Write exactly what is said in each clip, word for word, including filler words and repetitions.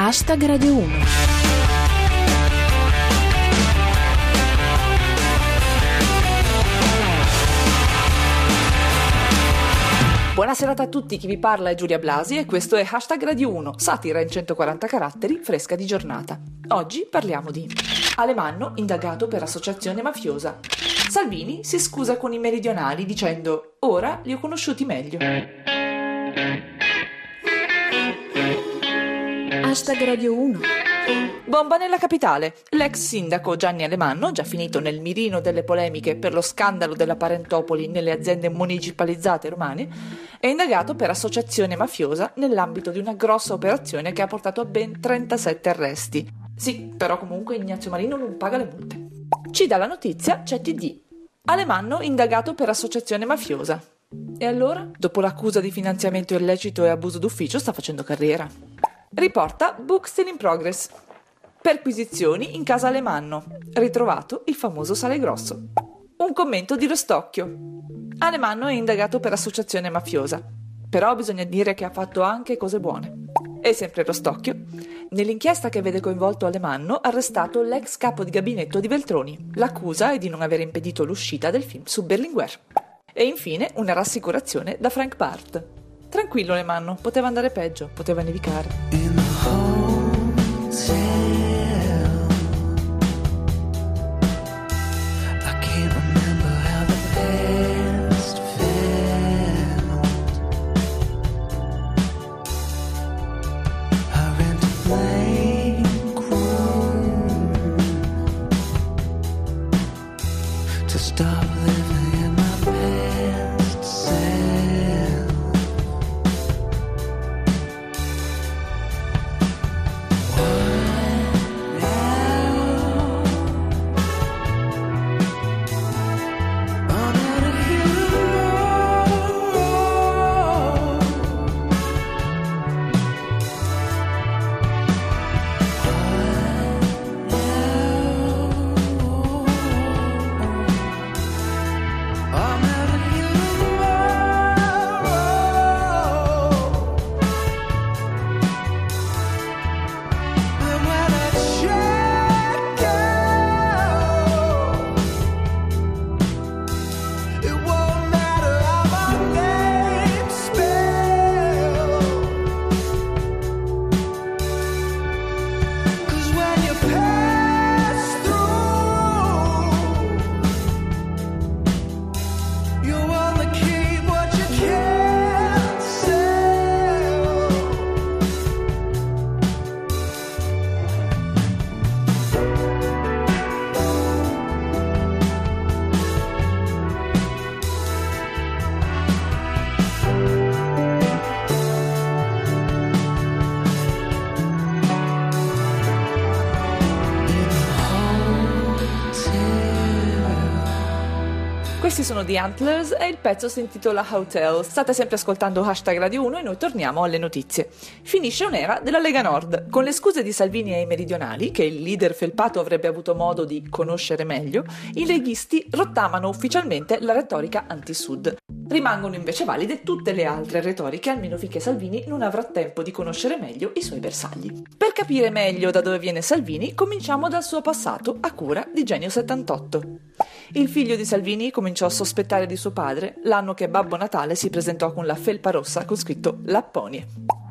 Hashtag Radio uno. Buona serata a tutti, chi vi parla è Giulia Blasi e questo è Hashtag Radio uno, satira in centoquaranta caratteri, fresca di giornata. Oggi parliamo di Alemanno indagato per associazione mafiosa. Salvini si scusa con i meridionali dicendo «Ora li ho conosciuti meglio». Hashtag Radio uno. Bomba nella capitale. L'ex sindaco Gianni Alemanno, già finito nel mirino delle polemiche per lo scandalo della parentopoli nelle aziende municipalizzate romane, è indagato per associazione mafiosa nell'ambito di una grossa operazione che ha portato a ben trentasette arresti. Sì, però comunque Ignazio Marino non paga le multe. Ci dà la notizia c'è T D. Alemanno indagato per associazione mafiosa. E allora? Dopo l'accusa di finanziamento illecito e abuso d'ufficio sta facendo carriera. Riporta Book Still in Progress. Perquisizioni in casa Alemanno. Ritrovato il famoso sale grosso. Un commento di Rostockio. Alemanno è indagato per associazione mafiosa, però bisogna dire che ha fatto anche cose buone. E sempre Rostockio. Nell'inchiesta che vede coinvolto Alemanno, arrestato l'ex capo di gabinetto di Veltroni. L'accusa è di non aver impedito l'uscita del film su Berlinguer. E infine una rassicurazione da Frank Bart. Tranquillo Alemanno, poteva andare peggio, poteva nevicare. In the hotel, I can't remember how the past felt. I rent a blank room to stop living in my past self. Questi sono The Antlers e il pezzo si intitola Hotel. State sempre ascoltando Hashtag Radio uno e noi torniamo alle notizie. Finisce un'era della Lega Nord. Con le scuse di Salvini ai meridionali, che il leader felpato avrebbe avuto modo di conoscere meglio, i leghisti rottamano ufficialmente la retorica anti-sud. Rimangono invece valide tutte le altre retoriche, almeno finché Salvini non avrà tempo di conoscere meglio i suoi bersagli. Per capire meglio da dove viene Salvini, cominciamo dal suo passato a cura di Genio settantotto. Il figlio di Salvini cominciò a sospettare di suo padre l'anno che Babbo Natale si presentò con la felpa rossa con scritto Lapponie.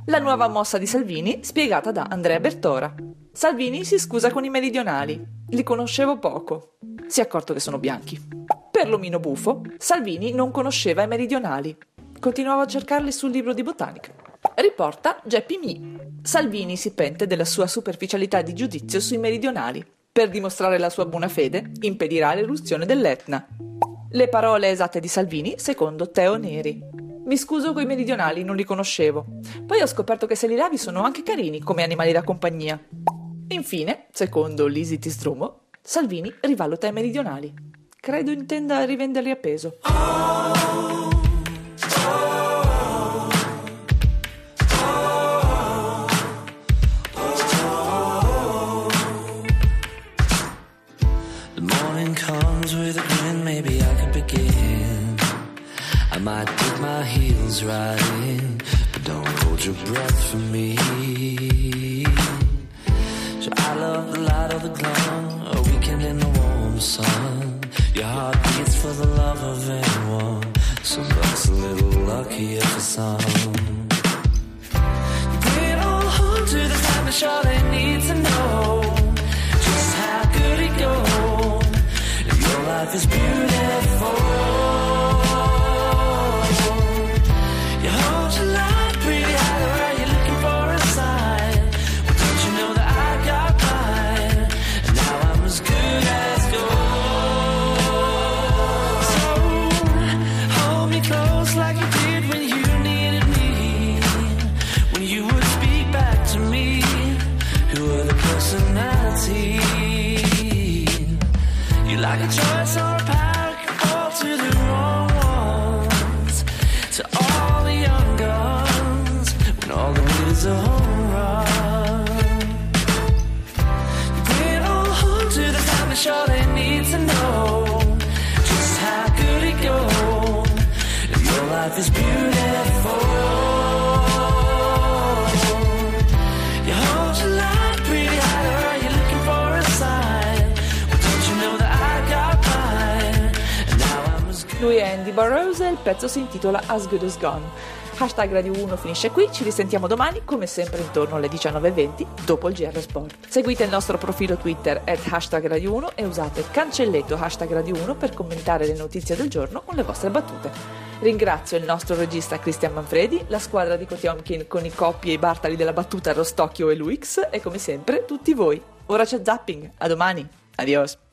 La nuova mossa di Salvini, spiegata da Andrea Bertora. Salvini si scusa con i meridionali. Li conoscevo poco. Si è accorto che sono bianchi. Per l'omino buffo, Salvini non conosceva i meridionali. Continuava a cercarli sul libro di botanica. Riporta Jeppie Mee. Salvini si pente della sua superficialità di giudizio sui meridionali. Per dimostrare la sua buona fede, impedirà l'eruzione dell'Etna. Le parole esatte di Salvini, secondo Teo Neri. Mi scuso coi meridionali, non li conoscevo. Poi ho scoperto che se li lavi sono anche carini come animali da compagnia. Infine, secondo Lisit Stromo, Salvini rivaluta i meridionali. Credo intenda rivenderli a peso. Oh, oh, oh, oh, oh. The morning comes with a grin, maybe I can begin. I might put my heels right in, but don't hold your breath. for me. So I love the light of the glow, a weekend in the warm sun. Your heart beats for the love of anyone, so that's a little luckier for some. You bring it all home to the time, it's all they need to know just how good it goes. Your life is beautiful. Like a choice or a power can fall to the wrong ones, to all the young guns, when all the need is a home run. You bring it all home to the family, sure they need to know just how good it goes. If your life is beautiful. Lui è Andy Barose, il pezzo si intitola As Good As Gone. Hashtag Radio uno finisce qui, ci risentiamo domani come sempre intorno alle diciannove e venti dopo il G R Sport. Seguite il nostro profilo Twitter at hashtag Radio uno e usate il cancelletto hashtag Radio uno per commentare le notizie del giorno con le vostre battute. Ringrazio il nostro regista Cristian Manfredi, la squadra di Cotionkin con i coppi e i bartali della battuta Rostockio e Luix e come sempre tutti voi. Ora c'è zapping, a domani, adios.